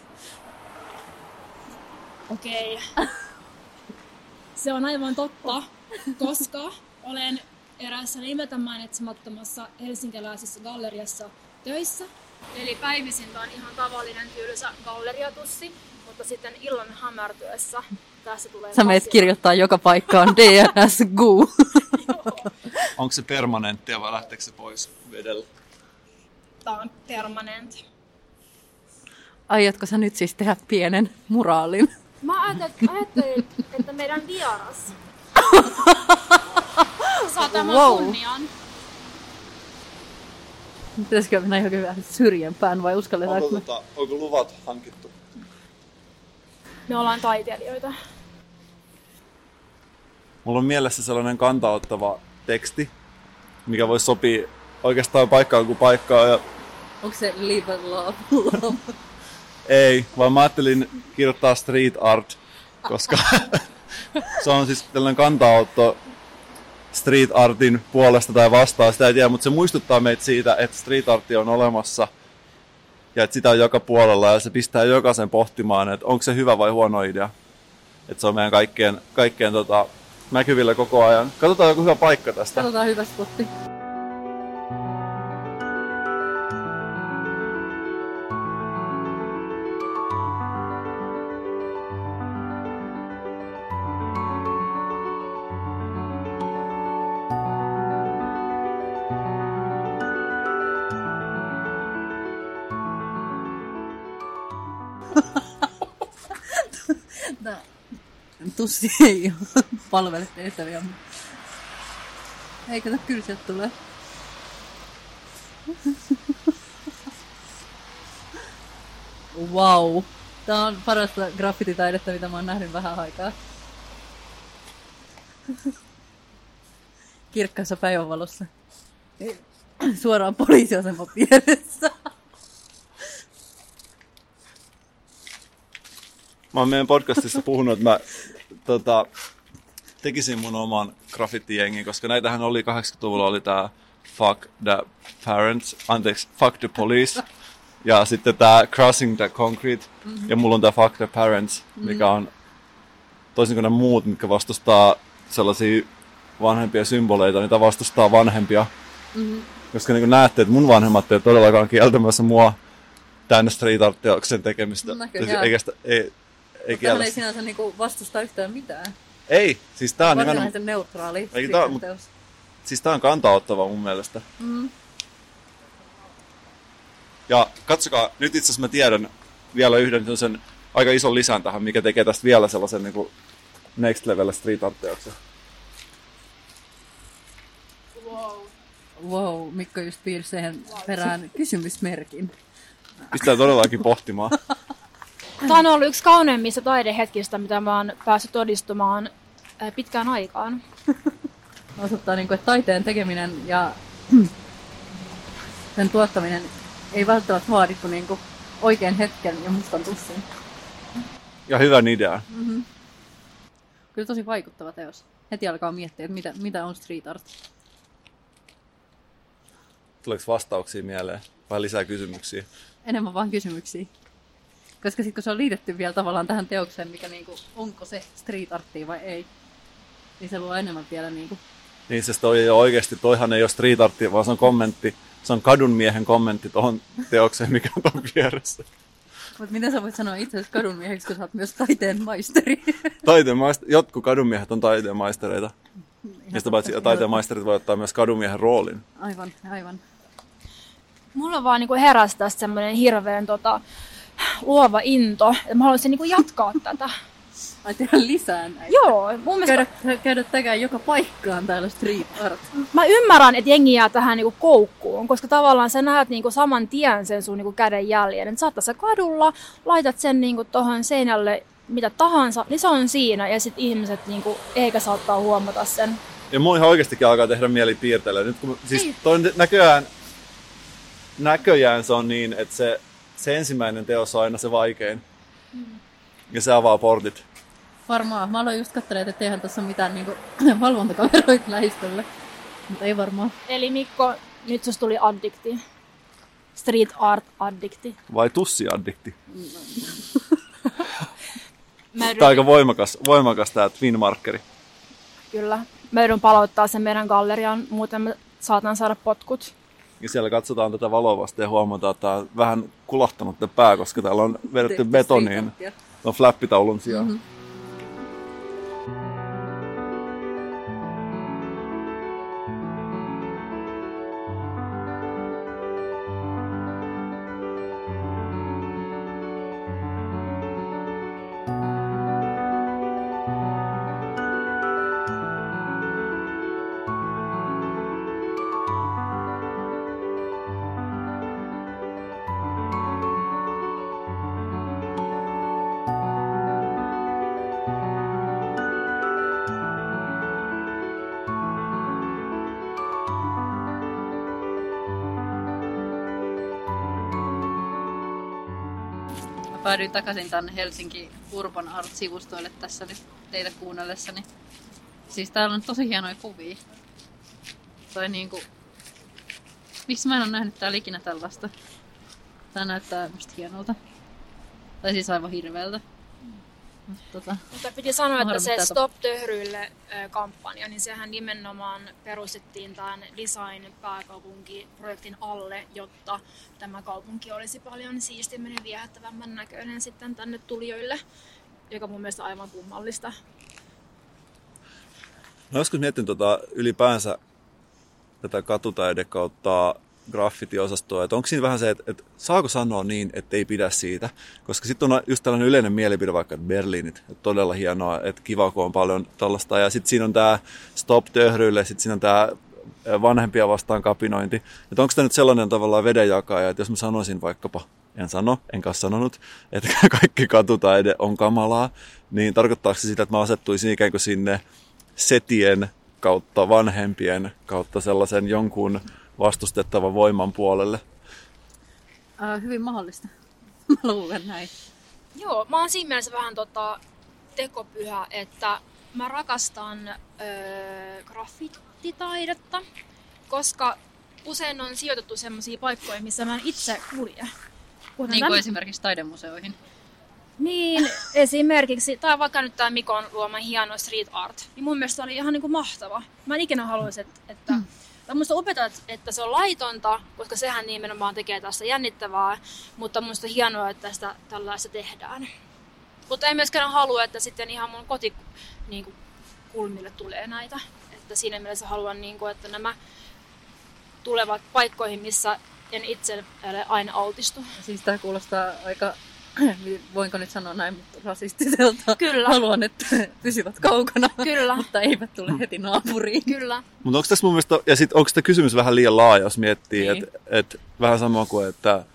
Okei. Okay. Se on aivan totta, koska olen eräässä nimeltä mainitsemattomassa helsinkiläisessä galleriassa töissä. Eli päivisin on ihan tavallinen tylsä galleriatussi, mutta sitten illan hämärtyessä tässä tulee... Sä meet kirjoittaa joka paikkaan D N S G U. Onko se permanenttia vai lähteekö se pois vedellä? Tämä on permanent. Aiotko sä nyt siis tehdä pienen muraalin? Mä ajattelin, että meidän vieras saa tämän wow. kunnian. Pitäisikö mennä johonkin vähän syrjempään vai uskalletaanko? Onko, tota, onko luvat hankittu? Me ollaan taiteilijoita. Mulla on mielessä sellainen kantaottava teksti, mikä voisi sopia oikeastaan paikkaan kuin paikkaan. Ja... Onko se live and love? love? Ei, vaan mä ajattelin kirjoittaa street art, koska se on siis tällainen kantaotto street artin puolesta tai vastaan, sitä ei tiedä, mutta se muistuttaa meitä siitä, että street arti on olemassa ja että sitä on joka puolella ja se pistää jokaisen pohtimaan, että onko se hyvä vai huono idea. Että se on meidän kaikkien, kaikkien tota, näkyvillä koko ajan. Katsotaan joku hyvä paikka tästä. Katsotaan hyvä spotti. Tussi ei ole palvele teistä vielä. Ei kato, kyllä sieltä tulee. Vau. Wow. Tää on parasta graffititaidetta, mitä mä oon nähnyt vähän aikaa. Kirkkaassa päivänvalossa. Suoraan poliisiaseman vieressä. Mä oon meidän podcastissa puhunut, että mä tota, tekisin mun oman graffiti-jengin, koska näitähän oli kahdeksankymmentäluvulla, oli tää Fuck the Parents, anteeksi, Fuck the Police, ja sitten tää Crossing the Concrete, mm-hmm. ja mulla on tää Fuck the Parents, mikä on toisin kuin ne muut, mitkä vastustaa sellaisia vanhempia symboleita, niitä vastustaa vanhempia. Mm-hmm. Koska niin kun näette, että mun vanhemmat ei todellakaan kieltämässä mua tänne street artteoksen tekemistä. Näköjään. Ei, Tähän ei sinänsä niinku vastusta yhtään mitään. Ei, siis tää on nimenomaan... Varmaan neutraali teos. Siis tää on kantaa ottava mun mielestä. Mm-hmm. Ja katsokaa, nyt itse asiassa mä tiedän vielä yhden sen aika ison lisän tähän, mikä tekee tästä vielä sellaisen niinku next level street art -teoksen. Wow. Wow, Mikko just piirsi siihen perään kysymysmerkin. Pistää todellakin pohtimaan. Tämä on ollut yksi kauneimmista taidehetkistä, mitä mä oon päässyt todistamaan pitkään aikaan. Osoittaa, että taiteen tekeminen ja sen tuottaminen ei välttämättä vaadi kuin oikean hetken ja mustan tussin. Ja hyvän idean. Mm-hmm. Kyllä tosi vaikuttava teos. Heti alkaa miettiä, että mitä, mitä on street art. Tuleeko vastauksia mieleen vai lisää kysymyksiä? Enemmän vaan kysymyksiä. Koska sitten kun se on liitetty vielä tavallaan tähän teokseen, mikä niinku, onko se street arttia vai ei, niin se luo enemmän vielä niinku. Niin se toi ei ole oikeasti, toihan ei ole street arttia, vaan se on kommentti, se on kadunmiehen kommentti tuohon teokseen, mikä on tuon vieressä. Mut miten sä voit sanoa itse asiassa kadunmieheksi, kun sä oot myös taiteen maisteri? Taiteen maisteri, jotkut kadunmiehet on taiteen maistereita. Mistä paitsi taiteen maisterit voi ottaa myös kadunmiehen roolin. Aivan, aivan. Mulla vaan niinku heräsi tästä semmoinen hirveän tota... luova into, että mä haluaisin niinku jatkaa tätä. Ai tehdä lisää näitä. Joo, mun mielestä... Käydä, käydä tekemään joka paikkaan täällä street art. Mä ymmärrän, että jengi jää tähän niinku koukkuun, koska tavallaan sä näet niinku saman tien sen sun niinku käden jäljen. Et sä oot tässä kadulla, laitat sen niinku tohon seinälle mitä tahansa, niin se on siinä ja sit ihmiset niinku eikä saattaa huomata sen. Ja mun ihan oikeastikin alkaa tehdä mieli piirtellä. Nyt kun siis toi näköjään, näköjään se on niin, että se Se ensimmäinen teos on aina se vaikein. Mm. Ja se avaa portit. Varmaan. Mä aloin just katselemaan, että eihän tässä ole mitään niinku valvontakameroita lähistölle. Mutta ei varmaan. Eli Mikko, nyt sus tuli addikti. Street art addikti. Vai tussi addikti? Tämä on aika voimakas, voimakas tää twin markeri. Kyllä. Mä joudun palauttaa sen meidän galleriaan, muuten me saatan saada potkut. Ja siellä katsotaan tätä valoa vasta ja huomataan, että tämä on vähän kulahtanut tämä pää, koska täällä on vedetty betoniin. On flappitaulun sijaan. Mm-hmm. Päädyin takaisin tänne Helsinki Urban Art-sivustoille tässä nyt teitä kuunnellessani. Siis täällä on tosi hienoja kuvia. Tai niinku... Miksi mä en ole nähnyt täällä ikinä tällaista? Tää näyttää musta hienolta. Tai siis aivan hirveältä. Mm. Tota, Mutta piti sanoa, että se tapa. Stop Töhryille -kampanja, niin sehän nimenomaan perustettiin tämän Design pääkaupunkiprojektin alle, jotta tämä kaupunki olisi paljon siistimmin ja viehättävämmän näköinen sitten tänne tulijoille, joka mun mielestä on aivan kummallista. No joskus mietin tota, ylipäänsä tätä katutaide kautta graffiti-osastoa, että onko siinä vähän se, että, että saako sanoa niin, että ei pidä siitä, koska sitten on just tällainen yleinen mielipide vaikka, että Berliinit, että todella hienoa, että kiva, kun on paljon tällaista, ja sitten siinä on tämä Stop Töhrylle, sitten siinä on tämä vanhempia vastaan kapinointi, että onko tämä nyt sellainen tavallaan vedenjakaja, että jos mä sanoisin vaikkapa, en sano, enkä sanonut, että kaikki katutaide on kamalaa, niin tarkoittaako se sitä, että mä asettuisin ikään kuin sinne setien kautta vanhempien kautta sellaisen jonkun vastustettavan voiman puolelle? Äh, hyvin mahdollista. Mä luulen näin. Joo, mä oon siinä mielessä vähän tota tekopyhä, että mä rakastan öö, graffititaidetta, koska usein on sijoitettu semmoisia paikkoja, missä mä en itse kulje. Kuten niin kuin tämän... esimerkiksi taidemuseoihin. Niin, esimerkiksi, tai vaikka nyt tämä Mikon luoma hieno street art, niin mun mielestä se oli ihan niin kuin mahtava. Mä en ikinä haluaisi, että... Mm. Minusta opetat, että se on laitonta, koska sehän nimenomaan tekee tästä jännittävää, mutta minusta on hienoa, että tästä tällaista tehdään. Mutta ei myöskään halua, että sitten ihan mun kotikulmille tulee näitä. Että siinä mielessä haluan, että nämä tulevat paikkoihin, missä en itse aina altistu. Siis tämä kuulostaa aika, voinko nyt sanoa näin, mutta rasistiselta. Kyllä. Haluan, että pysyvät kaukana, kyllä, mutta eivät tule heti naapuriin. Kyllä. Mutta onko tässä mun mielestä, ja sitten onko tämä kysymys vähän liian laaja, jos miettii, niin. että et, vähän sama kuin, että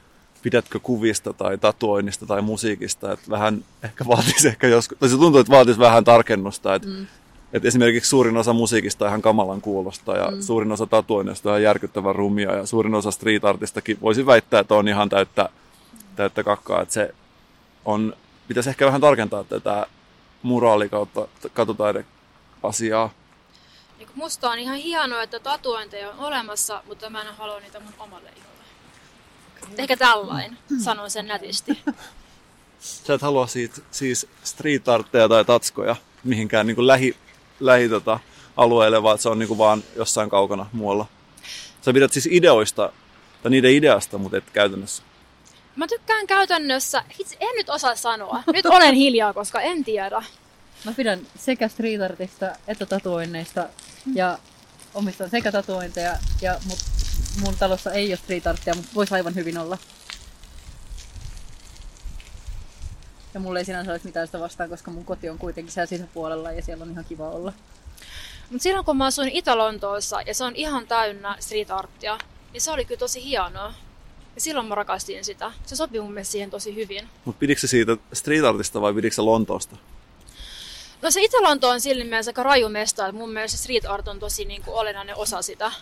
pidätkö kuvista tai tatuoinnista tai musiikista, että vähän ehkä vaatisi ehkä joskus, tai se tuntuu, että vaatisi vähän tarkennusta, että mm. et esimerkiksi suurin osa musiikista on ihan kamalan kuulosta ja mm. suurin osa tatuoinnista on ihan järkyttävän rumia ja suurin osa street artistakin voisi väittää, että on ihan täyttä, täyttä kakkaa, että se on, pitäisi ehkä vähän tarkentaa tätä muraali- kautta katutaide-asiaa. Niin musta on ihan hienoa, että tatuointeja on olemassa, mutta mä en halua niitä mun omalle iholle. Ehkä tällainen, sanon sen nätisti. Sä et halua siitä, siis street artteja tai tatskoja mihinkään niin kuin lähi, lähi tota, alueelle, vaan se on niin kuin vaan jossain kaukana muualla. Sä pidät siis ideoista, tai niiden ideasta, mutta et käytännössä. Mä tykkään käytännössä, en nyt osaa sanoa. Nyt olen hiljaa, koska en tiedä. Mä pidän sekä street artista että tatuoinneista ja omistan sekä tatuointeja, ja, mut mun talossa ei ole street arttia, mutta voisi aivan hyvin olla. Ja mulla ei sinänsä olisi mitään sitä vastaan, koska mun koti on kuitenkin siellä sisäpuolella ja siellä on ihan kiva olla. Mut silloin kun mä asuin Itä-Lontoossa ja se on ihan täynnä street arttia, niin se oli kyllä tosi hienoa. Ja silloin mä rakastin sitä. Se sopi mun mielestä siihen tosi hyvin. Mut pidikö siitä street artista vai pidikö Lontoosta? No se Itä-Lonto on silleen mielessä aika raju mesta, että mun mielestä street art on tosi niin kuin olennainen osa sitä.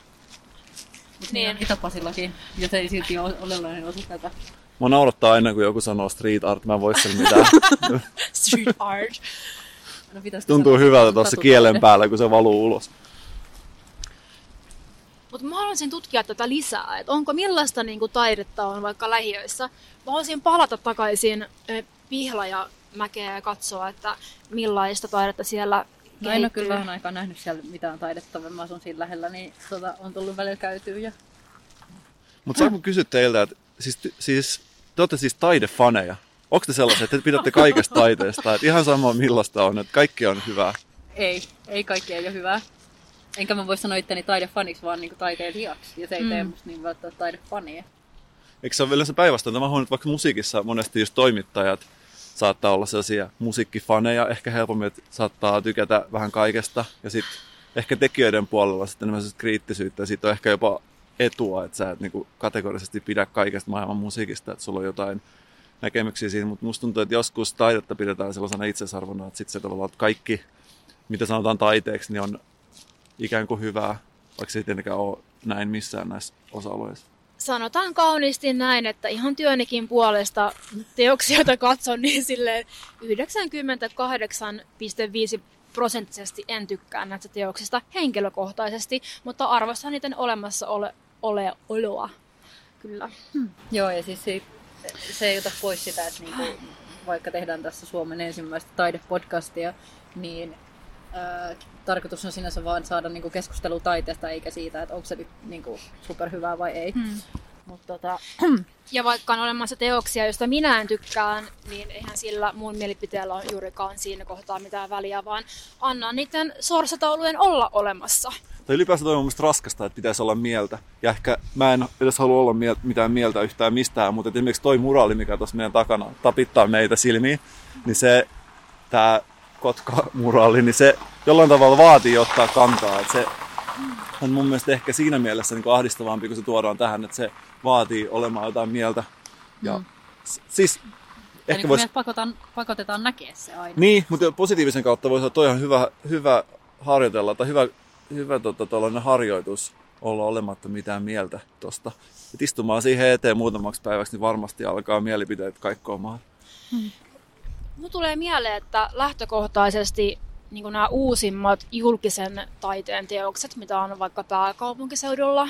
Mutta niin on Itä-Pasillakin, joten ei silti ole olennainen osa tätä. Mä naurattaa aina, kun joku sanoo street art, mä en voi sen mitään. Street art. No, tuntuu hyvältä tuossa kielen päällä, kun se valuu ulos. Mutta mä haluaisin tutkia tätä lisää, että onko millaista niin kuin taidetta on vaikka lähiöissä. Mä haluaisin palata takaisin Pihlajamäkeä ja katsoa, että millaista taidetta siellä kehittyy. No en ole kyllä vähän aikaa nähnyt siellä mitään taidetta, vaan mä asun siinä lähellä, niin tota, on tullut välillä käytyä. Ja... Mutta saanko kysyä teiltä, että siis, siis, te olette siis taidefaneja. Onko te sellaiset, että te pidätte kaikesta taiteesta? Että ihan sama millaista on, että kaikki on hyvää. Ei, ei kaikki ei ole hyvää. Enkä mä voi sanoa itteni taidefaniksi, vaan niinku taiteilijaksi. Ja se ei mm. tee musta niin välttämättä taidefania. Eikö se ole vielä se päinvastoin? Mä huomioon, että vaikka musiikissa monesti just toimittajat saattaa olla sellaisia musiikkifaneja. Ehkä helpommin, että saattaa tykätä vähän kaikesta. Ja sitten ehkä tekijöiden puolella sitten enemmän kriittisyyttä. Ja siitä on ehkä jopa etua, että sä et niinku kategorisesti pidä kaikesta maailman musiikista. Että sulla on jotain näkemyksiä siitä. Mutta musta tuntuu, että joskus taidetta pidetään sellaisena itseisarvona. Että sitten se tavallaan, että kaikki, mitä sanotaan taiteeksi, niin on... ikään kuin hyvää, vaikka se ei tietenkään ole näin missään näissä osa-alueissa. Sanotaan kauniisti näin, että ihan työnikin puolesta teoksia, joita katson, niin silleen yhdeksänkymmentäkahdeksan pilkku viisi prosenttisesti en tykkää näistä teoksista henkilökohtaisesti, mutta arvostan niiden olemassa ole, ole oloa. Kyllä. Hmm. Joo, ja siis se, se ei ota pois sitä, että niinku, vaikka tehdään tässä Suomen ensimmäistä taidepodcastia, niin Äh, tarkoitus on sinänsä vaan saada niinku keskustelua taiteesta, eikä siitä, että onko se nyt niinku superhyvää vai ei. Mm. Mut tota... Ja vaikka on olemassa teoksia, joista minä en tykkään, niin eihän sillä mun mielipiteellä ole juurikaan siinä kohtaa mitään väliä, vaan annan niiden sorsataulujen olla olemassa. Tai ylipäänsä toi on mun raskasta, että pitäisi olla mieltä. Ja ehkä mä en edes halua olla miel- mitään mieltä yhtään mistään, mutta esimerkiksi toi muraali, mikä tuossa meidän takana tapittaa meitä silmiin, niin se tää Kotka-muraali, niin se jollain tavalla vaatii ottaa kantaa. Et se on mun mielestä ehkä siinä mielessä niin kuin ahdistavampi, kun se tuodaan tähän, että se vaatii olemaan jotain mieltä. Ja mm. siis, ja ehkä niin vois... me pakotetaan, pakotetaan näkee se aina. Niin, mutta positiivisen kautta voisi olla, toi on hyvä, hyvä harjoitella tai hyvä, hyvä tota, tuollainen harjoitus olla olematta mitään mieltä tuosta. Et istumaan siihen eteen muutamaksi päiväksi, niin varmasti alkaa mielipiteet kaikkoamaan. Mm. Mun tulee mieleen, että lähtökohtaisesti niin nämä uusimmat julkisen taiteen teokset, mitä on vaikka pääkaupunkiseudulla ö,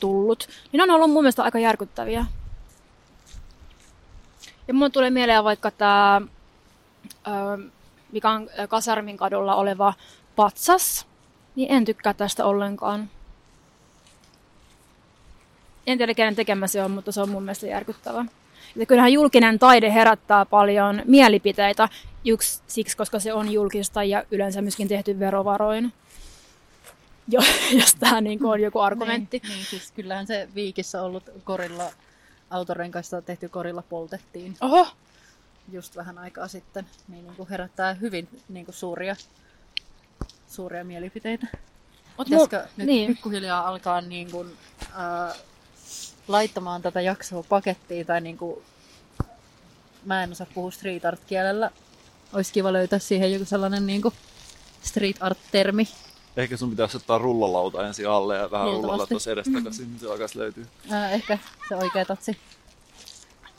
tullut, niin on ollut mun mielestä aika järkyttäviä. Ja mun tulee mieleen vaikka tämä, mikä on Kasarmin kadulla oleva patsas, niin en tykkää tästä ollenkaan. En tiedä, kenen tekemä se on, mutta se on mun mielestä järkyttävä. Että kyllähän julkinen taide herättää paljon mielipiteitä yksi siksi, koska se on julkista ja yleensä myöskin tehty verovaroin. Jo, jos tämä niin on joku argumentti. Niin, niin, siis kyllähän se Viikissä ollut korilla, autorenkaista tehty korilla poltettiin. Oho! Just vähän aikaa sitten. Niin, niin kuin herättää hyvin niin kuin suuria, suuria mielipiteitä. Pitäisikö no, nyt niin. pikkuhiljaa alkaa niin kuin, äh, laittamaan tätä jaksoa pakettiin? Tai niin kuin, mä en osaa puhua street art-kielellä. Olisi kiva löytää siihen joku sellainen niin kuin street art-termi. Ehkä sun pitäisi ottaa rullalauta ensin alle ja vähän rullalla tuossa edestakaisin, niin se alkaisi löytyy. Äh, ehkä se oikea tatsi.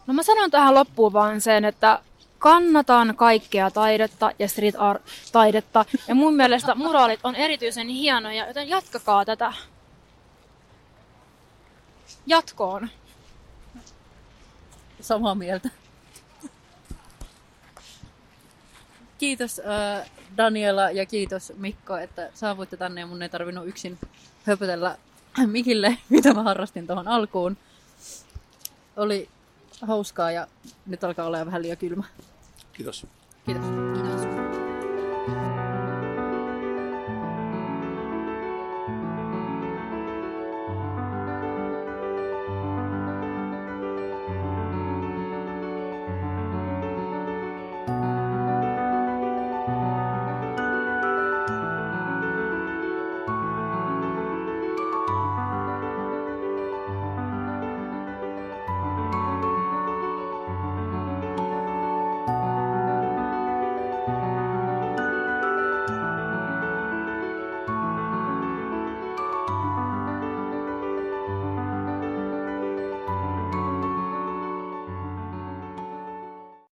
No mä sanon tähän loppuun vaan sen, että kannatan kaikkea taidetta ja street art taidetta. Ja mun mielestä muraalit on erityisen hienoja, joten jatkakaa tätä jatkoon. Samaa mieltä. Kiitos äh, Daniela ja kiitos Mikko, että saavuitte tänne ja mun ei tarvinnut yksin höpötellä mikille, mitä mä harrastin tuohon alkuun. Oli hauskaa ja nyt alkaa olla vähän liian kylmä. Kiitos. Kiitos. Kiitos.